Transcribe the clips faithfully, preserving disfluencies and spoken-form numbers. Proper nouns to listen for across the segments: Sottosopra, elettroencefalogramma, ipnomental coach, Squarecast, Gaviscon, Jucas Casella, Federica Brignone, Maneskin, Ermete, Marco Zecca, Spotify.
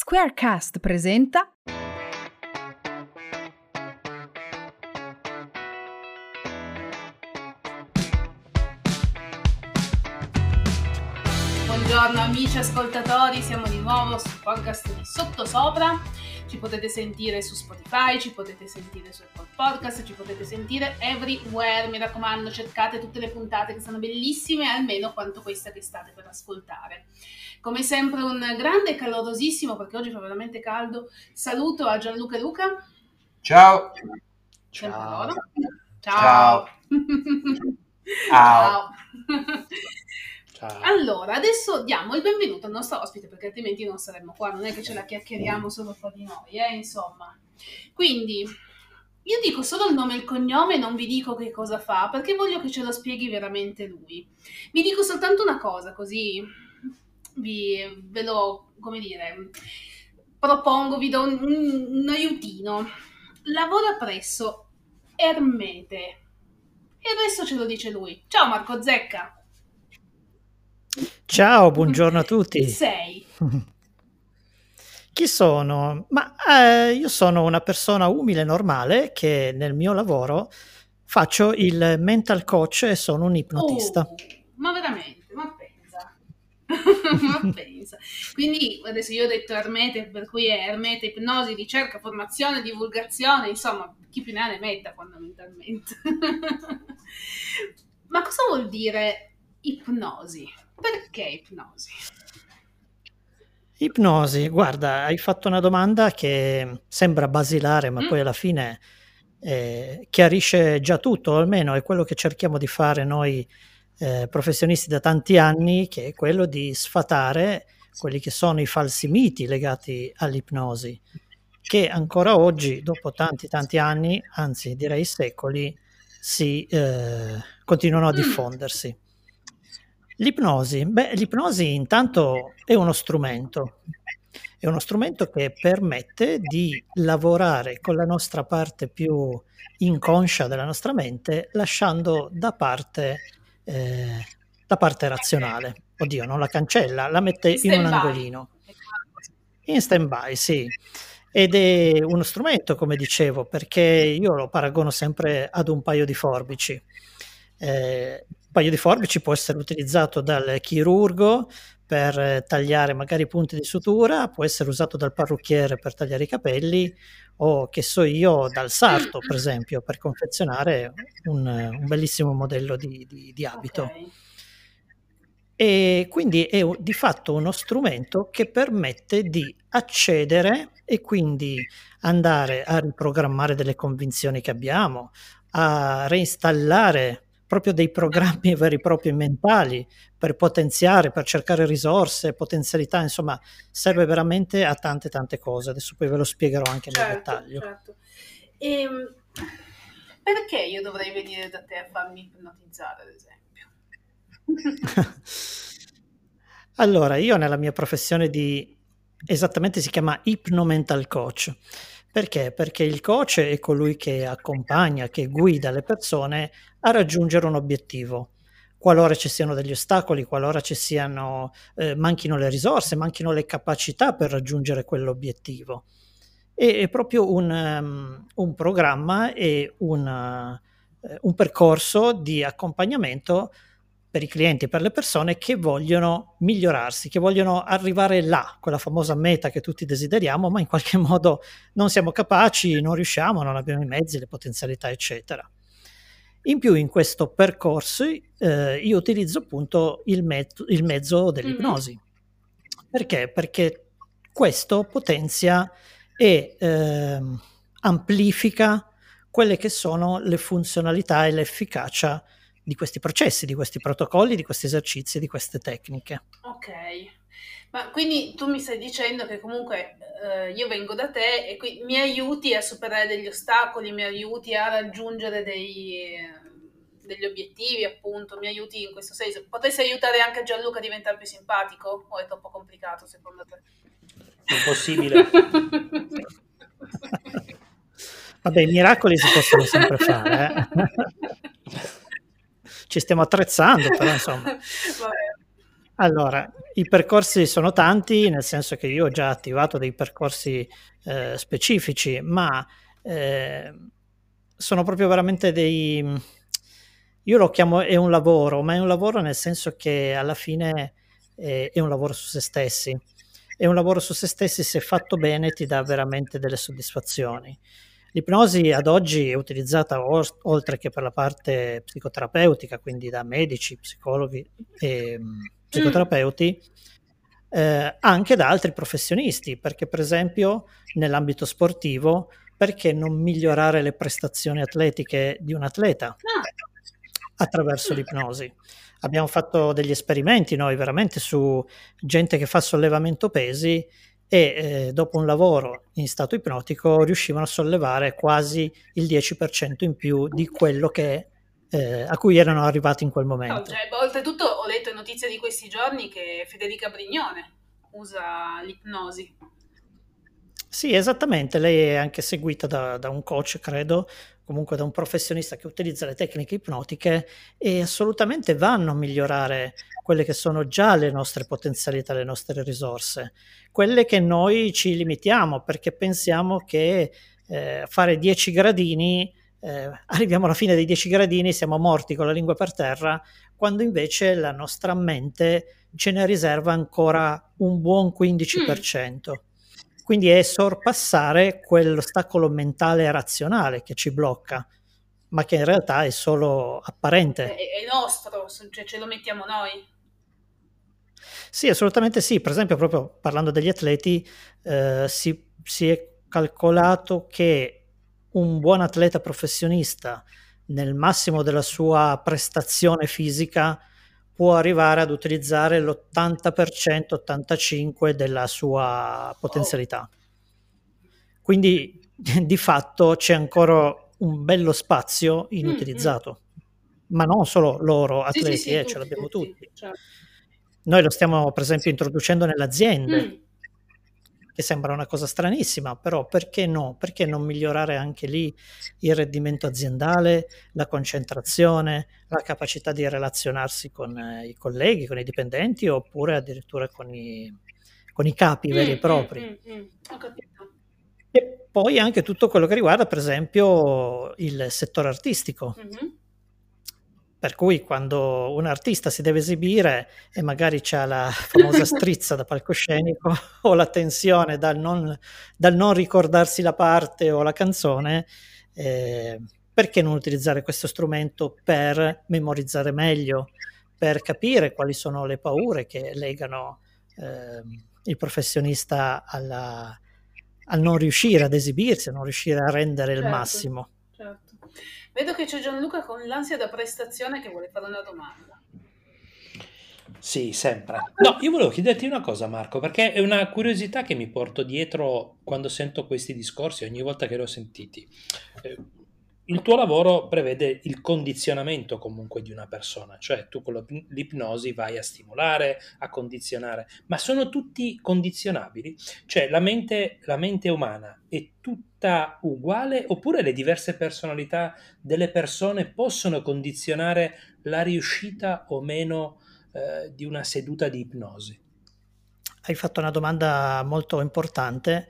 Squarecast presenta Buongiorno amici ascoltatori, siamo di nuovo sul podcast di Sottosopra. Ci potete sentire su Spotify, ci potete sentire su Apple Podcast, ci potete sentire everywhere. Mi raccomando, cercate tutte le puntate che sono bellissime, almeno quanto questa che state per ascoltare. Come sempre un grande e calorosissimo, perché oggi fa veramente caldo, saluto a Gianluca e Luca. Ciao! Ciao! Loro. Ciao! Ciao! Ciao! Ah. Allora, adesso diamo il benvenuto al nostro ospite, perché altrimenti non saremmo qua, non è che ce la chiacchieriamo solo fra di noi, eh, insomma. Quindi, io dico solo il nome e il cognome, non vi dico che cosa fa, perché voglio che ce lo spieghi veramente lui. Vi dico soltanto una cosa, così vi, ve lo, come dire, propongo, vi do un, un aiutino. Lavora presso Ermete. E adesso ce lo dice lui. Ciao Marco Zecca! Ciao, buongiorno a tutti. Chi sei? Chi sono? Ma eh, io sono una persona umile e normale che nel mio lavoro faccio il mental coach e sono un ipnotista. Oh, ma veramente? Ma pensa. ma pensa. Quindi adesso io ho detto Ermete, per cui è Ermete, ipnosi, ricerca, formazione, divulgazione, insomma, chi più ne ha ne metta fondamentalmente. Ma cosa vuol dire ipnosi? Perché ipnosi? Ipnosi, guarda, hai fatto una domanda che sembra basilare, ma mm. poi alla fine eh, chiarisce già tutto, almeno è quello che cerchiamo di fare noi eh, professionisti da tanti anni, che è quello di sfatare quelli che sono i falsi miti legati all'ipnosi, che ancora oggi, dopo tanti tanti anni, anzi direi secoli, si eh, continuano a diffondersi. Mm. L'ipnosi? Beh, l'ipnosi intanto è uno strumento, è uno strumento che permette di lavorare con la nostra parte più inconscia della nostra mente, lasciando da parte eh, la parte razionale. Oddio, non la cancella, la mette in un angolino. In stand-by, sì. Ed è uno strumento, come dicevo, perché io lo paragono sempre ad un paio di forbici. Eh, Un paio di forbici può essere utilizzato dal chirurgo per tagliare magari punti di sutura, può essere usato dal parrucchiere per tagliare i capelli o, che so io, dal sarto, per esempio, per confezionare un, un bellissimo modello di, di, di abito. Okay. E quindi è di fatto uno strumento che permette di accedere e quindi andare a riprogrammare delle convinzioni che abbiamo, a reinstallare proprio dei programmi veri e propri mentali per potenziare, per cercare risorse, potenzialità, insomma, serve veramente a tante tante cose. Adesso poi ve lo spiegherò anche certo, nel dettaglio. Certo. E perché io dovrei venire da te a farmi ipnotizzare, ad esempio? Allora, io nella mia professione di, esattamente si chiama ipnomental coach. Perché? Perché il coach è colui che accompagna, che guida le persone a raggiungere un obiettivo. Qualora ci siano degli ostacoli, qualora ci siano, eh, manchino le risorse, manchino le capacità per raggiungere quell'obiettivo. E, è proprio un, um, un programma e un, uh, un percorso di accompagnamento per i clienti e per le persone che vogliono migliorarsi, che vogliono arrivare là, quella famosa meta che tutti desideriamo, ma in qualche modo non siamo capaci, non riusciamo, non abbiamo i mezzi, le potenzialità, eccetera. In più, in questo percorso, eh, io utilizzo appunto il, met- il mezzo dell'ipnosi. Mm-hmm. Perché? Perché questo potenzia e eh, amplifica quelle che sono le funzionalità e l'efficacia di questi processi, di questi protocolli, di questi esercizi, di queste tecniche. Ok, ma quindi tu mi stai dicendo che comunque eh, io vengo da te e qui mi aiuti a superare degli ostacoli, mi aiuti a raggiungere dei, degli obiettivi, appunto, mi aiuti in questo senso. Potresti aiutare anche Gianluca a diventare più simpatico? O è troppo complicato secondo te? Impossibile. Vabbè, i miracoli si possono sempre fare, eh? Ci stiamo attrezzando, però insomma. Allora, I percorsi sono tanti, nel senso che io ho già attivato dei percorsi eh, specifici, ma eh, sono proprio veramente dei... Io lo chiamo è un lavoro, ma è un lavoro nel senso che alla fine eh, è un lavoro su se stessi. È un lavoro su se stessi, se fatto bene, ti dà veramente delle soddisfazioni. L'ipnosi ad oggi è utilizzata o- oltre che per la parte psicoterapeutica, quindi da medici, psicologi e psicoterapeuti, eh, anche da altri professionisti, perché per esempio nell'ambito sportivo, perché non migliorare le prestazioni atletiche di un atleta attraverso l'ipnosi? Abbiamo fatto degli esperimenti noi veramente su gente che fa sollevamento pesi e eh, dopo un lavoro in stato ipnotico riuscivano a sollevare quasi il dieci per cento in più di quello che Eh, a cui erano arrivati in quel momento. No, cioè, oltretutto ho letto notizie di questi giorni che Federica Brignone usa l'ipnosi. Sì, esattamente, lei è anche seguita da, da un coach, credo, comunque da un professionista che utilizza le tecniche ipnotiche e assolutamente vanno a migliorare quelle che sono già le nostre potenzialità, le nostre risorse, quelle che noi ci limitiamo perché pensiamo che eh, fare dieci gradini Eh, arriviamo alla fine dei dieci gradini, siamo morti con la lingua per terra, quando invece la nostra mente ce ne riserva ancora un buon quindici per cento. Mm. Quindi è sorpassare quell'ostacolo mentale e razionale che ci blocca, ma che in realtà è solo apparente. È, è nostro, cioè ce lo mettiamo noi. Sì, assolutamente sì. Per esempio, proprio parlando degli atleti, eh, si, si è calcolato che un buon atleta professionista nel massimo della sua prestazione fisica può arrivare ad utilizzare l'ottanta per cento, ottantacinque per cento della sua potenzialità. Quindi di fatto c'è ancora un bello spazio inutilizzato, ma non solo loro atleti, sì, sì, sì, eh, tutti, ce l'abbiamo tutti. Certo. Noi lo stiamo per esempio introducendo nelle aziende, mm. che sembra una cosa stranissima, però perché no? Perché non migliorare anche lì il rendimento aziendale, la concentrazione, la capacità di relazionarsi con i colleghi, con i dipendenti, oppure addirittura con i, con i capi mm, veri e propri. Mm, mm, mm. Ho capito. E poi anche tutto quello che riguarda, per esempio, il settore artistico. Mm-hmm. Per cui quando un artista si deve esibire e magari c'ha la famosa strizza da palcoscenico o la tensione dal non, dal non ricordarsi la parte o la canzone, eh, perché non utilizzare questo strumento per memorizzare meglio, per capire quali sono le paure che legano eh, il professionista alla, al non riuscire ad esibirsi, a non riuscire a rendere il certo, massimo. Certo. Vedo che c'è Gianluca con l'ansia da prestazione che vuole fare una domanda. Sì, sempre. No, io volevo chiederti una cosa, Marco, perché è una curiosità che mi porto dietro quando sento questi discorsi, ogni volta che li ho sentiti. Il tuo lavoro prevede il condizionamento comunque di una persona, cioè tu con l'ipnosi vai a stimolare, a condizionare, ma sono tutti condizionabili? Cioè la mente, la mente umana è tutta uguale oppure le diverse personalità delle persone possono condizionare la riuscita o meno eh, di una seduta di ipnosi? Hai fatto una domanda molto importante.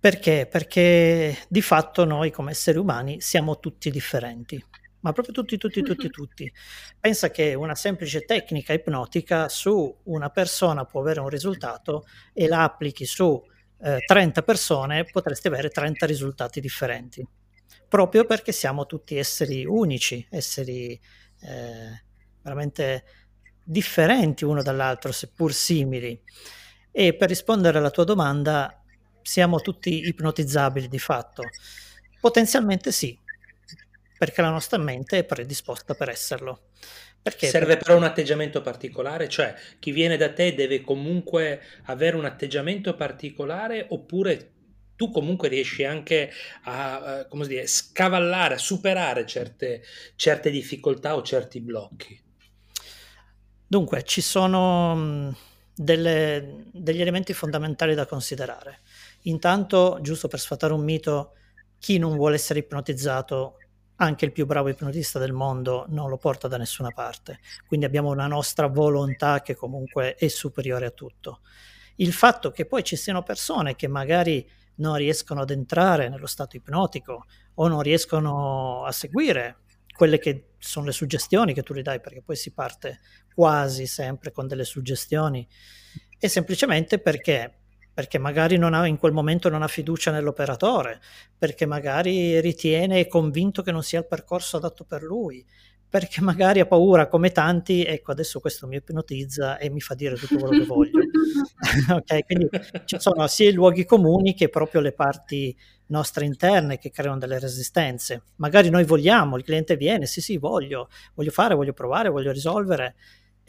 Perché? Perché di fatto noi come esseri umani siamo tutti differenti, ma proprio tutti, tutti, tutti, tutti. Pensa che una semplice tecnica ipnotica su una persona può avere un risultato e la applichi su eh, trenta persone, potresti avere trenta risultati differenti, proprio perché siamo tutti esseri unici, esseri eh, veramente differenti uno dall'altro, seppur simili. E per rispondere alla tua domanda, siamo tutti ipnotizzabili di fatto? Potenzialmente sì, perché la nostra mente è predisposta per esserlo. Perché? Serve però un atteggiamento particolare? Cioè chi viene da te deve comunque avere un atteggiamento particolare oppure tu comunque riesci anche a, come si dice, scavallare, a superare certe, certe difficoltà o certi blocchi? Dunque, ci sono delle, degli elementi fondamentali da considerare. Intanto, giusto per sfatare un mito, chi non vuole essere ipnotizzato anche il più bravo ipnotista del mondo non lo porta da nessuna parte. Quindi abbiamo una nostra volontà che comunque è superiore a tutto. Il fatto che poi ci siano persone che magari non riescono ad entrare nello stato ipnotico o non riescono a seguire quelle che sono le suggestioni che tu gli dai, perché poi si parte quasi sempre con delle suggestioni, è semplicemente perché perché magari non ha, in quel momento non ha fiducia nell'operatore, perché magari ritiene e è convinto che non sia il percorso adatto per lui, perché magari ha paura come tanti, ecco adesso questo mi ipnotizza e mi fa dire tutto quello che voglio. Ok, quindi ci sono sia i luoghi comuni che proprio le parti nostre interne che creano delle resistenze. Magari noi vogliamo, il cliente viene, sì sì voglio, voglio fare, voglio provare, voglio risolvere,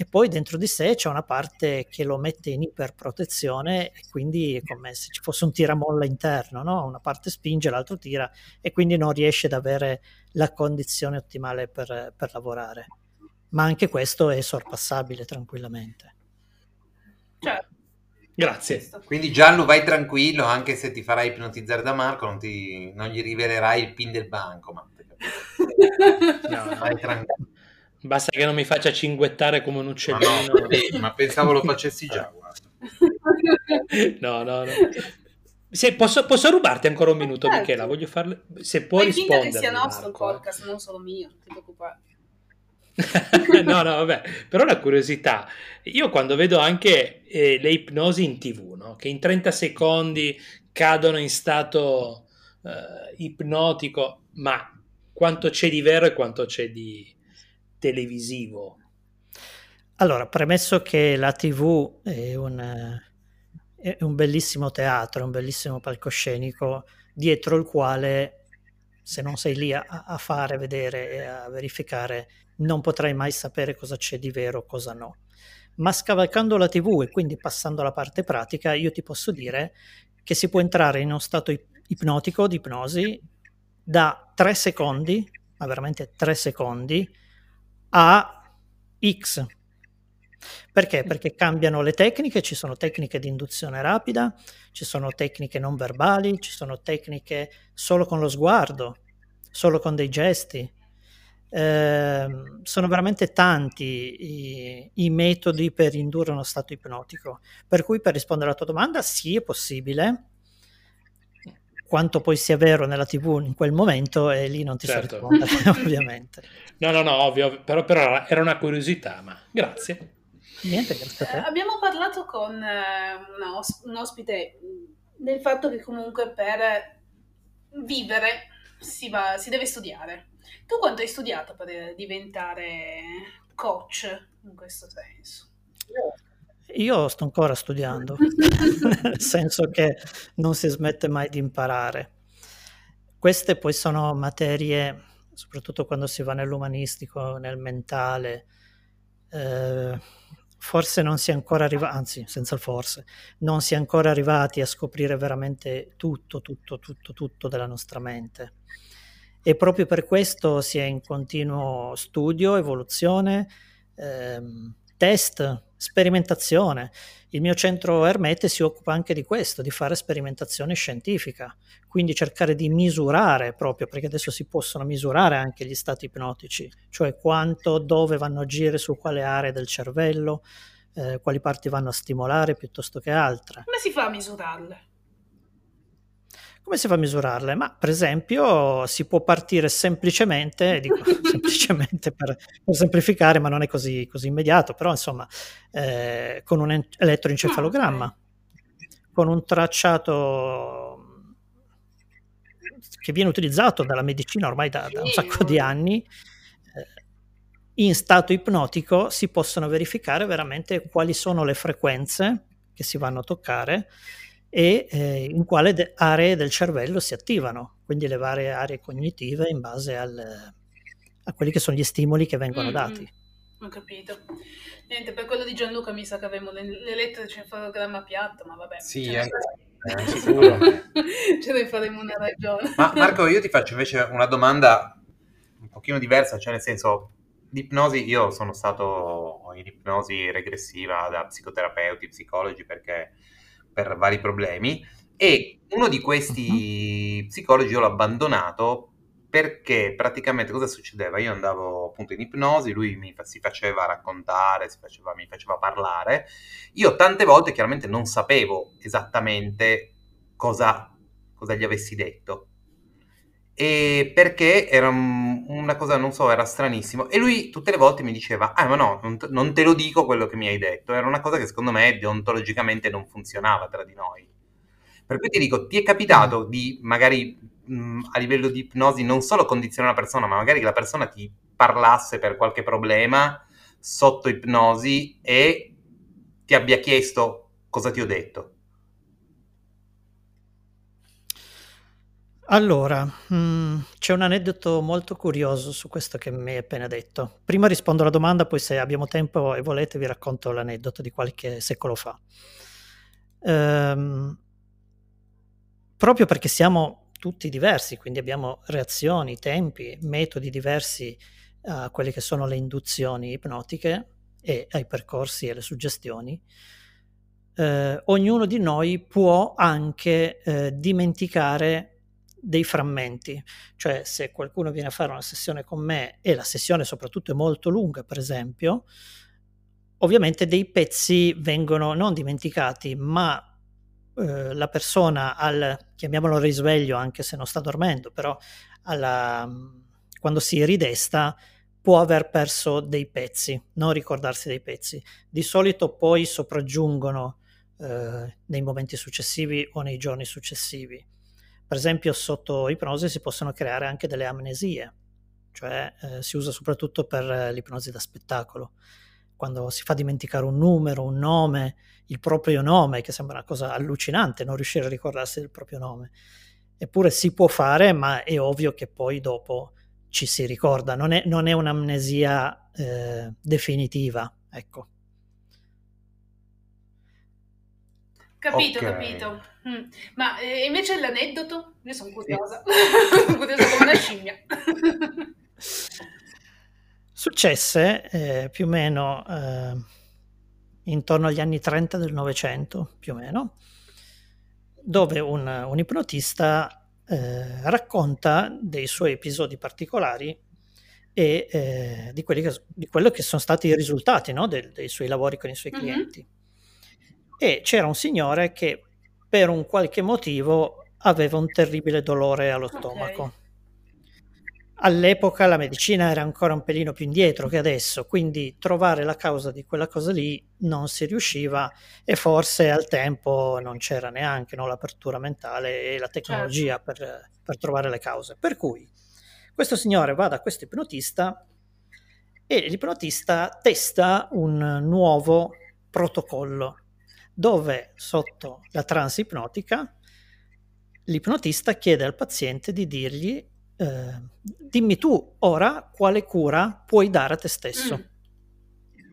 e poi dentro di sé c'è una parte che lo mette in iperprotezione e quindi è come se ci fosse un tiramolla interno, no? Una parte spinge, l'altro tira e quindi non riesce ad avere la condizione ottimale per, per lavorare. Ma anche questo è sorpassabile tranquillamente. Certo. Grazie. Quindi Gianlu, vai tranquillo, anche se ti farai ipnotizzare da Marco, non, ti, non gli rivelerai il PIN del banco. Ma... no, vai tranquillo. Basta che non mi faccia cinguettare come un uccellino. Ma, no, ma pensavo lo facessi già. No, no, no. Se posso, posso rubarti ancora un minuto, certo. Michela? Voglio farle. Se puoi rispondere. Che sia nostro il podcast, non solo mio. Non ti preoccupare. No, no, vabbè. Però la curiosità. Io quando vedo anche eh, le ipnosi in tivù, no? Che in trenta secondi cadono in stato eh, ipnotico, ma quanto c'è di vero e quanto c'è di televisivo? Allora, premesso che la tivù è un, è un bellissimo teatro, un bellissimo palcoscenico dietro il quale, se non sei lì a, a fare, a vedere e a verificare, non potrai mai sapere cosa c'è di vero, cosa no. Ma scavalcando la tivù e quindi passando alla parte pratica, io ti posso dire che si può entrare in uno stato ipnotico di ipnosi da tre secondi, ma veramente tre secondi, a X. Perché? Perché cambiano le tecniche, ci sono tecniche di induzione rapida, ci sono tecniche non verbali, ci sono tecniche solo con lo sguardo, solo con dei gesti. Eh, sono veramente tanti i, i metodi per indurre uno stato ipnotico. Per cui, per rispondere alla tua domanda, sì, è possibile. Quanto poi sia vero nella tivù in quel momento, e lì non ti certo. so rispondere, ovviamente. No, no, no, ovvio, però, però era una curiosità, ma grazie. Niente, grazie a te. Eh, abbiamo parlato con eh, una os- un ospite del fatto che comunque per vivere si, va, si deve studiare. Tu quanto hai studiato per diventare coach in questo senso? Eh. Io sto ancora studiando, nel senso che non si smette mai di imparare. Queste poi sono materie, soprattutto quando si va nell'umanistico, nel mentale, eh, forse non si è ancora arrivati, anzi, senza forse, non si è ancora arrivati a scoprire veramente tutto, tutto, tutto, tutto della nostra mente. E proprio per questo si è in continuo studio, evoluzione, ehm, test, sperimentazione. Il mio centro Ermete si occupa anche di questo, di fare sperimentazione scientifica, quindi cercare di misurare proprio, perché adesso si possono misurare anche gli stati ipnotici, cioè quanto, dove vanno a agire, su quale aree del cervello, eh, quali parti vanno a stimolare piuttosto che altre. Come si fa a misurarle? Come si fa a misurarle? Ma per esempio si può partire semplicemente, dico semplicemente per, per semplificare, ma non è così, così immediato, però insomma eh, con un elettroencefalogramma, con un tracciato che viene utilizzato dalla medicina ormai da, da un sacco di anni, eh, in stato ipnotico si possono verificare veramente quali sono le frequenze che si vanno a toccare e eh, in quale de- aree del cervello si attivano, quindi le varie aree cognitive in base al, a quelli che sono gli stimoli che vengono mm-hmm. dati. Ho capito. Niente, per quello di Gianluca mi sa che avevo l'elettroencefalogramma piatto, ma vabbè. Sì, ce, anche, sicuro. Ce ne faremo una ragione. Ma Marco, io ti faccio invece una domanda un pochino diversa, cioè nel senso, l'ipnosi, io sono stato in ipnosi regressiva da psicoterapeuti, psicologi, perché... per vari problemi, e uno di questi psicologi io l'ho abbandonato perché praticamente cosa succedeva? Io andavo appunto in ipnosi, lui mi fa, si faceva raccontare, si faceva, mi faceva parlare. Io tante volte chiaramente non sapevo esattamente cosa, cosa gli avessi detto, e perché era una cosa, non so, era stranissimo. E lui tutte le volte mi diceva: ah, ma no, non, t- non te lo dico quello che mi hai detto. Era una cosa che secondo me deontologicamente non funzionava tra di noi. Per cui ti dico, ti è capitato di magari... a livello di ipnosi non solo condiziona una persona, ma magari la persona ti parlasse per qualche problema sotto ipnosi e ti abbia chiesto cosa ti ho detto? Allora, mh, c'è un aneddoto molto curioso su questo che mi hai appena detto. Prima rispondo alla domanda, poi se abbiamo tempo e volete vi racconto l'aneddoto di qualche secolo fa. Ehm, proprio perché siamo tutti diversi, quindi abbiamo reazioni, tempi, metodi diversi a quelle che sono le induzioni ipnotiche e ai percorsi e alle suggestioni. Eh, ognuno di noi può anche eh, dimenticare dei frammenti, cioè se qualcuno viene a fare una sessione con me e la sessione soprattutto è molto lunga, per esempio, ovviamente dei pezzi vengono non dimenticati, ma la persona al, chiamiamolo risveglio anche se non sta dormendo, però alla, quando si ridesta può aver perso dei pezzi, non ricordarsi dei pezzi. Di solito poi sopraggiungono eh, nei momenti successivi o nei giorni successivi. Per esempio sotto ipnosi si possono creare anche delle amnesie, cioè eh, si usa soprattutto per l'ipnosi da spettacolo, quando si fa dimenticare un numero, un nome, il proprio nome, che sembra una cosa allucinante, non riuscire a ricordarsi del proprio nome. Eppure si può fare, ma è ovvio che poi dopo ci si ricorda. Non è, non è un'amnesia eh, definitiva, ecco. Capito, okay. capito. Mm. Ma eh, invece l'aneddoto? Io sono curiosa. Sono curiosa come una scimmia. Successe eh, più o meno eh, intorno agli anni trenta del Novecento, più o meno, dove un, un ipnotista eh, racconta dei suoi episodi particolari e eh, di, quelli che, di quello che sono stati i risultati, no, del, dei suoi lavori con i suoi mm-hmm. clienti. E c'era un signore che per un qualche motivo aveva un terribile dolore allo okay. stomaco. All'epoca la medicina era ancora un pelino più indietro che adesso, quindi trovare la causa di quella cosa lì non si riusciva e forse al tempo non c'era neanche, no, l'apertura mentale e la tecnologia per, per trovare le cause. Per cui questo signore va da questo ipnotista e l'ipnotista testa un nuovo protocollo dove sotto la trance ipnotica l'ipnotista chiede al paziente di dirgli: Eh, dimmi tu ora quale cura puoi dare a te stesso. Mm.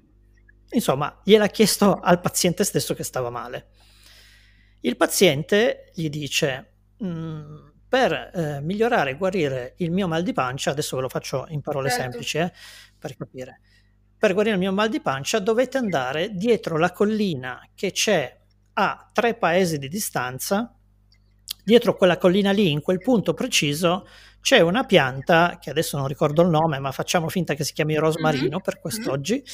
Insomma, gliel'ha chiesto al paziente stesso che stava male. Il paziente gli dice: per eh, migliorare e guarire il mio mal di pancia, adesso ve lo faccio in parole certo. semplici eh, per capire, per guarire il mio mal di pancia dovete andare dietro la collina che c'è a tre paesi di distanza. Dietro quella collina lì, in quel punto preciso, c'è una pianta, che adesso non ricordo il nome, ma facciamo finta che si chiami rosmarino mm-hmm. per quest'oggi,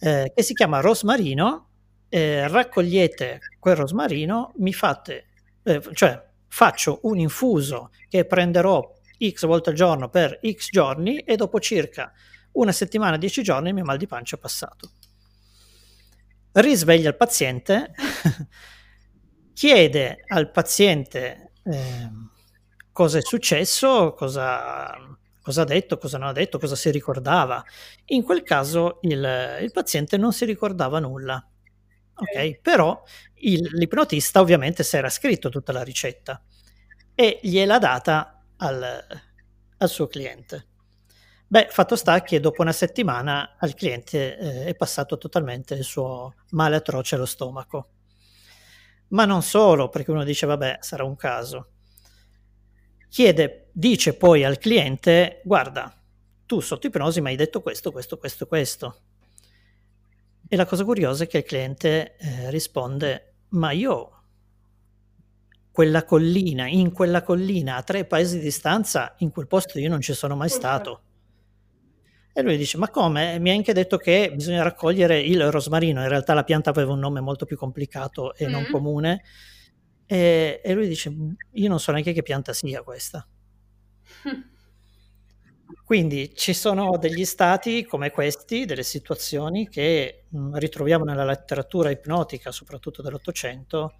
eh, che si chiama rosmarino, eh, raccogliete quel rosmarino, mi fate, eh, cioè faccio un infuso che prenderò X volte al giorno per X giorni e dopo circa una settimana, dieci giorni, il mio mal di pancia è passato. Risveglia il paziente, chiede al paziente... Eh, cosa è successo, cosa, cosa ha detto, cosa non ha detto, cosa si ricordava. In quel caso il, il paziente non si ricordava nulla, ok? Però il, l'ipnotista ovviamente si era scritto tutta la ricetta e gliel'ha data al, al suo cliente. Beh, fatto sta che dopo una settimana al cliente eh, è passato totalmente il suo male atroce allo stomaco. Ma non solo, perché uno dice vabbè, sarà un caso. Chiede, dice poi al cliente: guarda, tu sotto ipnosi mi hai detto questo, questo, questo, questo. E la cosa curiosa è che il cliente eh, risponde: ma io quella collina, in quella collina, a tre paesi di distanza, in quel posto io non ci sono mai stato. E lui dice, ma come? Mi ha anche detto che bisogna raccogliere il rosmarino, in realtà la pianta aveva un nome molto più complicato e mm. non comune, e, e lui dice, io non so neanche che pianta sia questa. Quindi ci sono degli stati come questi, delle situazioni che mh, ritroviamo nella letteratura ipnotica, soprattutto dell'Ottocento,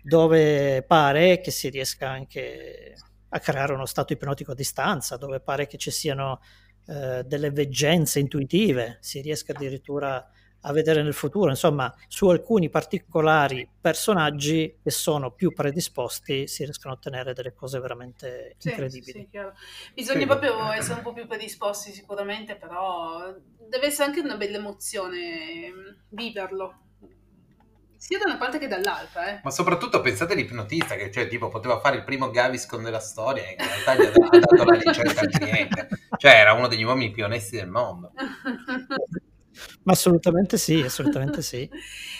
dove pare che si riesca anche a creare uno stato ipnotico a distanza, dove pare che ci siano eh, delle veggenze intuitive, si riesca addirittura a vedere nel futuro, insomma, su alcuni particolari personaggi che sono più predisposti si riescono a ottenere delle cose veramente sì, incredibili. Sì, chiaro. Bisogna sì. proprio essere un po' più predisposti sicuramente, però deve essere anche una bella emozione viverlo, sia da una parte che dall'altra. Eh. Ma soprattutto pensate all'ipnotista, che cioè tipo poteva fare il primo Gaviscon della storia e in realtà gli ha dato la licenza al cliente. Cioè era uno degli uomini più onesti del mondo. Ma assolutamente sì, assolutamente sì.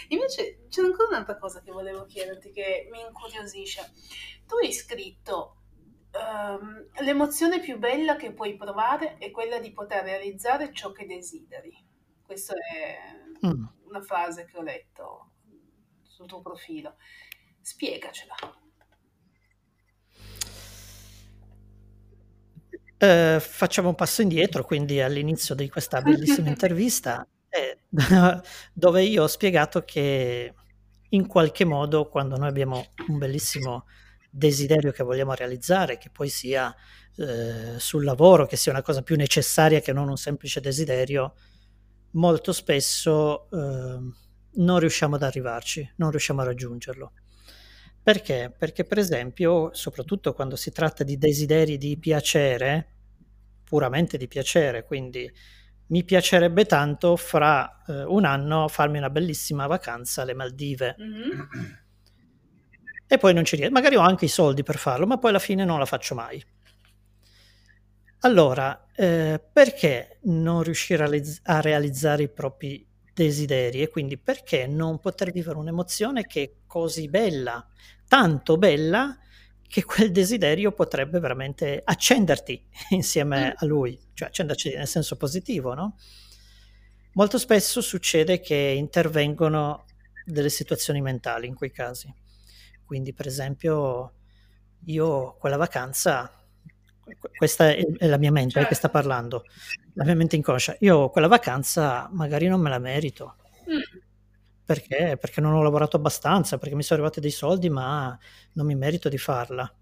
Invece c'è ancora un'altra cosa che volevo chiederti che mi incuriosisce. Tu hai scritto um, l'emozione più bella che puoi provare è quella di poter realizzare ciò che desideri. Questa è mm. una frase che ho letto sul tuo profilo. Spiegacela. Uh, facciamo un passo indietro, quindi all'inizio di questa bellissima intervista eh, dove io ho spiegato che in qualche modo quando noi abbiamo un bellissimo desiderio che vogliamo realizzare, che poi sia eh, sul lavoro, che sia una cosa più necessaria che non un semplice desiderio, molto spesso eh, non riusciamo ad arrivarci, non riusciamo a raggiungerlo. Perché? Perché per esempio, soprattutto quando si tratta di desideri di piacere, puramente di piacere, quindi mi piacerebbe tanto fra eh, un anno farmi una bellissima vacanza alle Maldive. Mm-hmm. E poi non ci riesco, magari ho anche i soldi per farlo, ma poi alla fine non la faccio mai. Allora, eh, perché non riuscire a, le- a realizzare i propri desideri e quindi perché non poter vivere un'emozione che è così bella, tanto bella che quel desiderio potrebbe veramente accenderti insieme a lui, cioè accenderci nel senso positivo, no? Molto spesso succede che intervengono delle situazioni mentali in quei casi, quindi per esempio io quella vacanza, questa è la mia mente, cioè, che sta parlando, la mia mente inconscia, io quella vacanza magari non me la merito. Mm. Perché? Perché non ho lavorato abbastanza, perché mi sono arrivati dei soldi ma non mi merito di farla.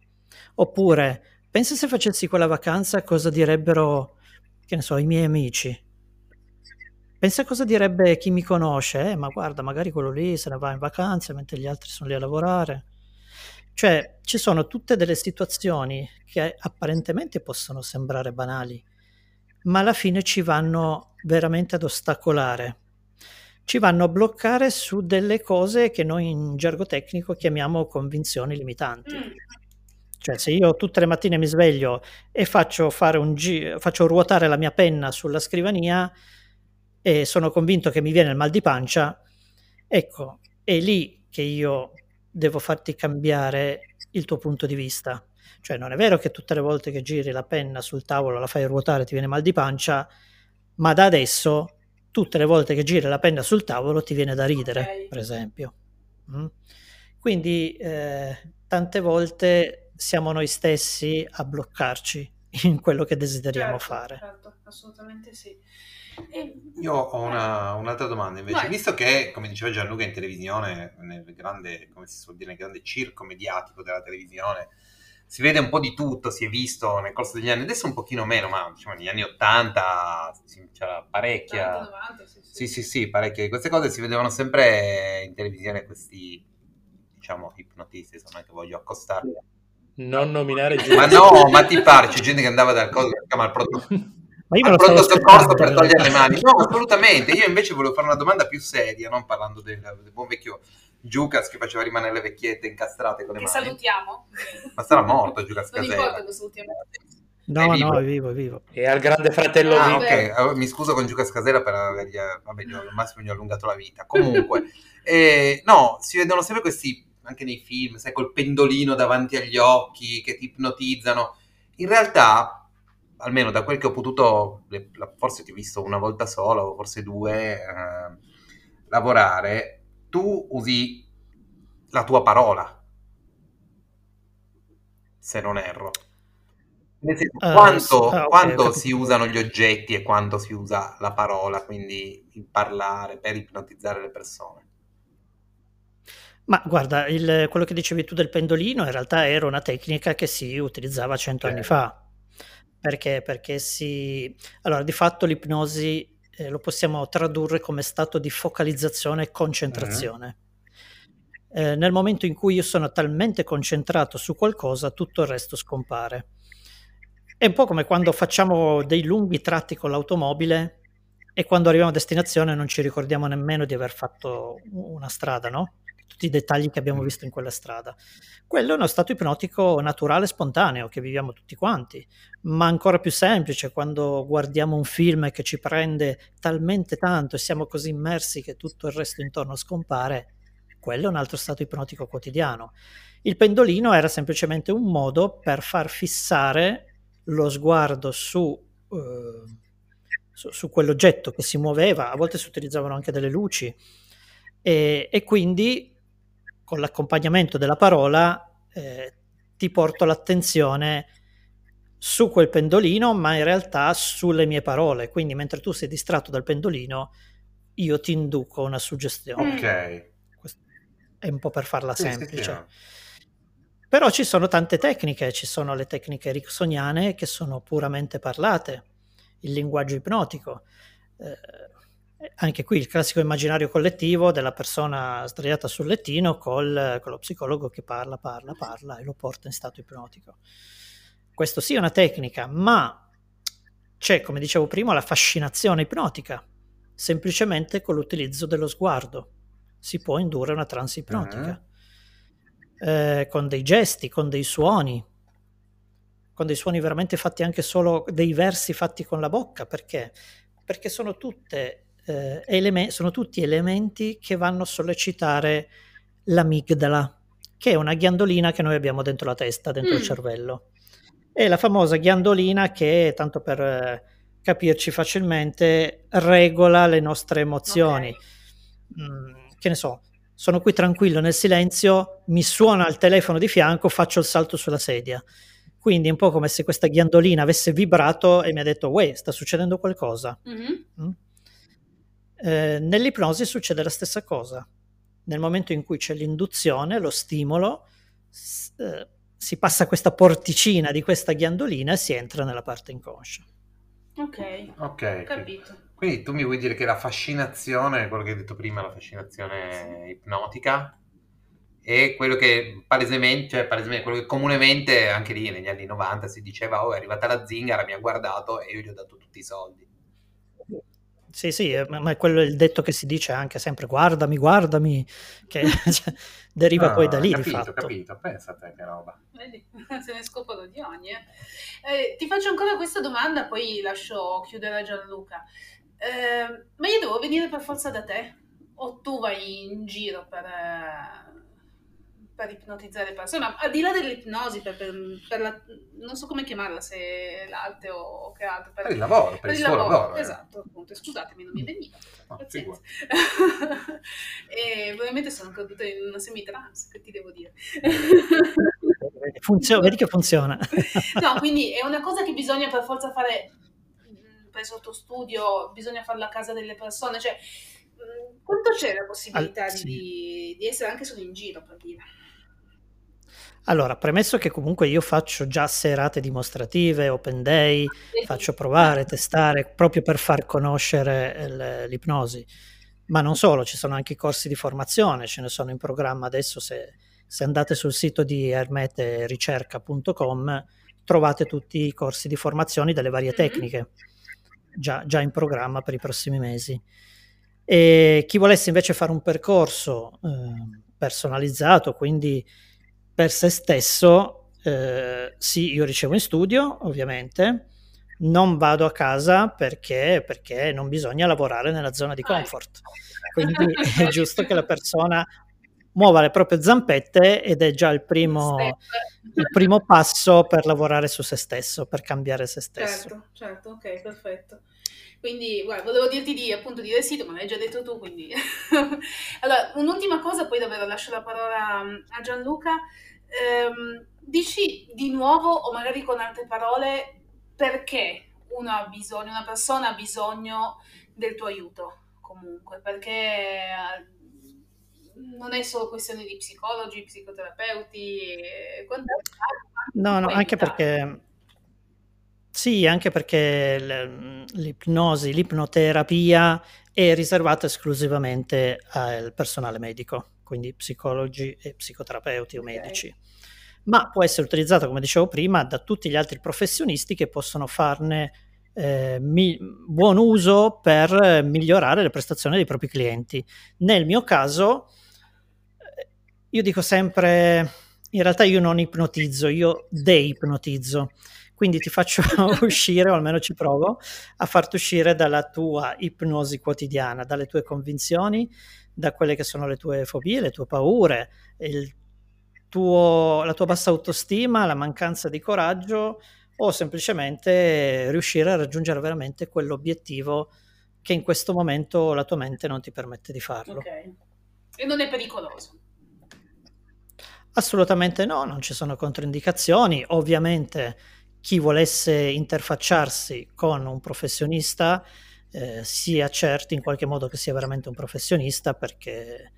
Oppure, pensa se facessi quella vacanza cosa direbbero, che ne so, i miei amici. Pensa cosa direbbe chi mi conosce, eh, ma guarda, magari quello lì se ne va in vacanza mentre gli altri sono lì a lavorare. Cioè, ci sono tutte delle situazioni che apparentemente possono sembrare banali, ma alla fine ci vanno veramente ad ostacolare. Ci vanno a bloccare su delle cose che noi in gergo tecnico chiamiamo convinzioni limitanti. Mm. Cioè se io tutte le mattine mi sveglio e faccio, fare un gi- faccio ruotare la mia penna sulla scrivania e sono convinto che mi viene il mal di pancia, ecco, è lì che io devo farti cambiare il tuo punto di vista. Cioè non è vero che tutte le volte che giri la penna sul tavolo, la fai ruotare, ti viene mal di pancia, ma da adesso tutte le volte che giri la penna sul tavolo ti viene da ridere, okay, per esempio. Mm? Quindi eh, tante volte siamo noi stessi a bloccarci in quello che desideriamo, certo, fare. Certo, assolutamente sì. E... Io ho una, un'altra domanda invece. Vai. Visto che, come diceva Gianluca, in televisione, nel grande, come si suol dire, nel grande circo mediatico della televisione, si vede un po' di tutto, si è visto nel corso degli anni, adesso un pochino meno, ma diciamo negli anni ottanta c'era parecchia, ottanta novanta, sì, sì. sì sì sì, parecchie queste cose si vedevano sempre in televisione, questi diciamo ipnotisti, insomma, che voglio accostarli. Non nominare gente. Ma no, ma ti pare, c'è gente che andava dal coso che si chiama al pronto, ma io al pronto soccorso per togliere le mani. No, assolutamente, io invece volevo fare una domanda più seria, non parlando del, del buon vecchio Jucas che faceva rimanere le vecchiette incastrate con le che mani. Salutiamo. Ma sarà morto Jucas Casella? No, è no, è vivo, è vivo. E al grande fratello. Ah, ok, allora, mi scuso con Jucas Casella per avergli, vabbè, al massimo gli ho allungato la vita. Comunque, eh, no, si vedono sempre questi anche nei film, sai, col pendolino davanti agli occhi che ti ipnotizzano. In realtà, almeno da quel che ho potuto, forse ti ho visto una volta sola o forse due, eh, lavorare, tu usi la tua parola, se non erro. Nel senso, uh, quanto, ah, okay, quanto si usano gli oggetti e quanto si usa la parola, quindi il parlare per ipnotizzare le persone. Ma guarda, il, quello che dicevi tu del pendolino in realtà era una tecnica che si utilizzava cento eh. anni fa. Perché? Perché si... Allora, di fatto l'ipnosi eh, lo possiamo tradurre come stato di focalizzazione e concentrazione. Eh. Eh, nel momento in cui io sono talmente concentrato su qualcosa, tutto il resto scompare. È un po' come quando facciamo dei lunghi tratti con l'automobile e quando arriviamo a destinazione non ci ricordiamo nemmeno di aver fatto una strada, no? Tutti i dettagli che abbiamo visto in quella strada. Quello è uno stato ipnotico naturale, spontaneo, che viviamo tutti quanti, ma ancora più semplice quando guardiamo un film che ci prende talmente tanto e siamo così immersi che tutto il resto intorno scompare. Quello è un altro stato ipnotico quotidiano. Il pendolino era semplicemente un modo per far fissare lo sguardo su... Eh, su, su quell'oggetto che si muoveva. A volte si utilizzavano anche delle luci. E, e quindi con l'accompagnamento della parola eh, ti porto l'attenzione su quel pendolino, ma in realtà sulle mie parole. Quindi mentre tu sei distratto dal pendolino, io ti induco una suggestione. Ok. Questo è un po' per farla sì, semplice. Sì, sì. Però ci sono tante tecniche. Ci sono le tecniche ericksoniane che sono puramente parlate, il linguaggio ipnotico. Eh, Anche qui il classico immaginario collettivo della persona sdraiata sul lettino col, con lo psicologo che parla, parla, parla e lo porta in stato ipnotico. Questo sì è una tecnica, ma c'è, come dicevo prima, la fascinazione ipnotica. Semplicemente con l'utilizzo dello sguardo si può indurre una trance ipnotica. Uh-huh. eh, con dei gesti, con dei suoni, con dei suoni veramente fatti anche solo, dei versi fatti con la bocca. Perché? Perché sono tutte... Eh, element- sono tutti elementi che vanno a sollecitare l'amigdala, che è una ghiandolina che noi abbiamo dentro la testa, dentro mm. il cervello. È la famosa ghiandolina che, tanto per eh, capirci facilmente, regola le nostre emozioni. Okay. Mm, che ne so, sono qui tranquillo nel silenzio, mi suona il telefono di fianco, faccio il salto sulla sedia. Quindi è un po' come se questa ghiandolina avesse vibrato e mi ha detto «Uè, sta succedendo qualcosa». Mm-hmm. Mm? Eh, nell'ipnosi succede la stessa cosa. Nel momento in cui c'è l'induzione, lo stimolo, s- eh, si passa questa porticina di questa ghiandolina e si entra nella parte inconscia. Ok, okay. Capito. Quindi tu mi vuoi dire che la fascinazione, quello che hai detto prima, la fascinazione sì. ipnotica, è quello che palesemente, cioè palesemente, quello che comunemente anche lì negli anni novanta si diceva: oh, è arrivata la zingara, mi ha guardato e io gli ho dato tutti i soldi. Sì, sì, ma è quello il detto che si dice anche sempre: guardami, guardami, che cioè, deriva no, poi da lì. Capito, di fatto. capito, pensa a te che roba. Vedi, se ne scopano di ogni. Eh. Eh, ti faccio ancora questa domanda, poi lascio chiudere a Gianluca. Eh, ma io devo venire per forza da te? O tu vai in giro per, per ipnotizzare le persone? Ma al di là dell'ipnosi, per, per, per la, non so come chiamarla, se l'arte o, o che altro. Per, per il lavoro, per, per il suo lavoro. lavoro eh. Esatto, appunto. Scusatemi, non mi veniva. No, pazienza. E veramente sono caduta in una semi-trance, che ti devo dire. Funziona, vedi che funziona. No, quindi è una cosa che bisogna per forza fare per sottostudio, bisogna farla a casa delle persone, cioè quanto c'è la possibilità All, sì. di, di essere anche solo in giro, per dire? Allora, premesso che comunque io faccio già serate dimostrative, open day, faccio provare, testare, proprio per far conoscere l'ipnosi. Ma non solo, ci sono anche i corsi di formazione, ce ne sono in programma adesso. Se, se andate sul sito di ermete ricerca punto com trovate tutti i corsi di formazione delle varie tecniche, già, già in programma per i prossimi mesi. E chi volesse invece fare un percorso eh, personalizzato, quindi per se stesso, eh, sì, io ricevo in studio, ovviamente, non vado a casa perché, perché non bisogna lavorare nella zona di comfort, quindi è giusto che la persona muova le proprie zampette, ed è già il primo, il primo passo per lavorare su se stesso, per cambiare se stesso. Certo, certo, ok, perfetto. Quindi, guarda, volevo dirti di, appunto, di del sito, ma l'hai già detto tu, quindi... Allora, un'ultima cosa, poi davvero lascio la parola a Gianluca. Ehm, dici di nuovo, o magari con altre parole, perché uno ha bisogno, una persona ha bisogno del tuo aiuto, comunque, perché non è solo questione di psicologi, psicoterapeuti e quant'altro. No, no, anche perché... Sì, anche perché l'ipnosi, l'ipnoterapia è riservata esclusivamente al personale medico, quindi psicologi e psicoterapeuti o okay. medici, ma può essere utilizzata, come dicevo prima, da tutti gli altri professionisti che possono farne eh, mi- buon uso per migliorare le prestazioni dei propri clienti. Nel mio caso, io dico sempre, in realtà io non ipnotizzo, io deipnotizzo. Quindi ti faccio uscire, o almeno ci provo, a farti uscire dalla tua ipnosi quotidiana, dalle tue convinzioni, da quelle che sono le tue fobie, le tue paure, il tuo, la tua bassa autostima, la mancanza di coraggio, o semplicemente riuscire a raggiungere veramente quell'obiettivo che in questo momento la tua mente non ti permette di farlo. Okay. E non è pericoloso? Assolutamente no, non ci sono controindicazioni, ovviamente... Chi volesse interfacciarsi con un professionista eh, si accerti in qualche modo che sia veramente un professionista, perché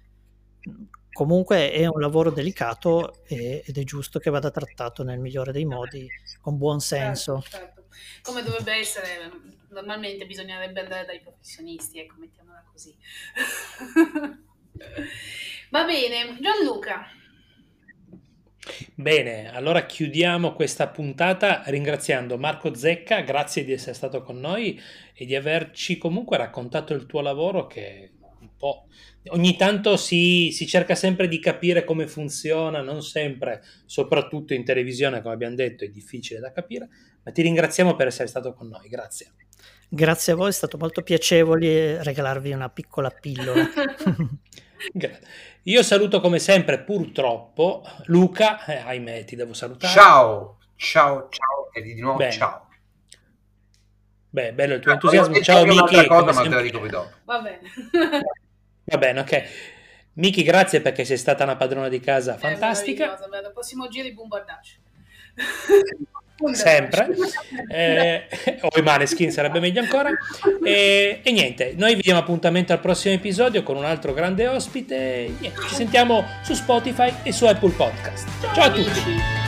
comunque è un lavoro delicato e, ed è giusto che vada trattato nel migliore dei modi, con buon senso. Certo, certo. Come dovrebbe essere, normalmente bisognerebbe andare dai professionisti, ecco, mettiamola così. Va bene, Gianluca. Bene, allora chiudiamo questa puntata ringraziando Marco Zecca, grazie di essere stato con noi e di averci comunque raccontato il tuo lavoro, che un po' ogni tanto si, si cerca sempre di capire come funziona, non sempre, soprattutto in televisione, come abbiamo detto, è difficile da capire, ma ti ringraziamo per essere stato con noi, grazie. Grazie a voi, è stato molto piacevole regalarvi una piccola pillola. Io saluto come sempre, purtroppo, Luca, eh, ahimè, ti devo salutare. Ciao, ciao, ciao, e di nuovo bene. Ciao. Beh, bello il tuo ah, entusiasmo, ciao Miki. Cosa, ma te la dico poi dopo. Va bene. Va bene, ok. Miki, grazie perché sei stata una padrona di casa eh, fantastica. Al prossimo giro di bombardaccio. Sempre eh, o i Maneskin sarebbe meglio ancora e, e niente, noi vi diamo appuntamento al prossimo episodio con un altro grande ospite. Niente, ci sentiamo su Spotify e su Apple Podcast. Ciao a tutti.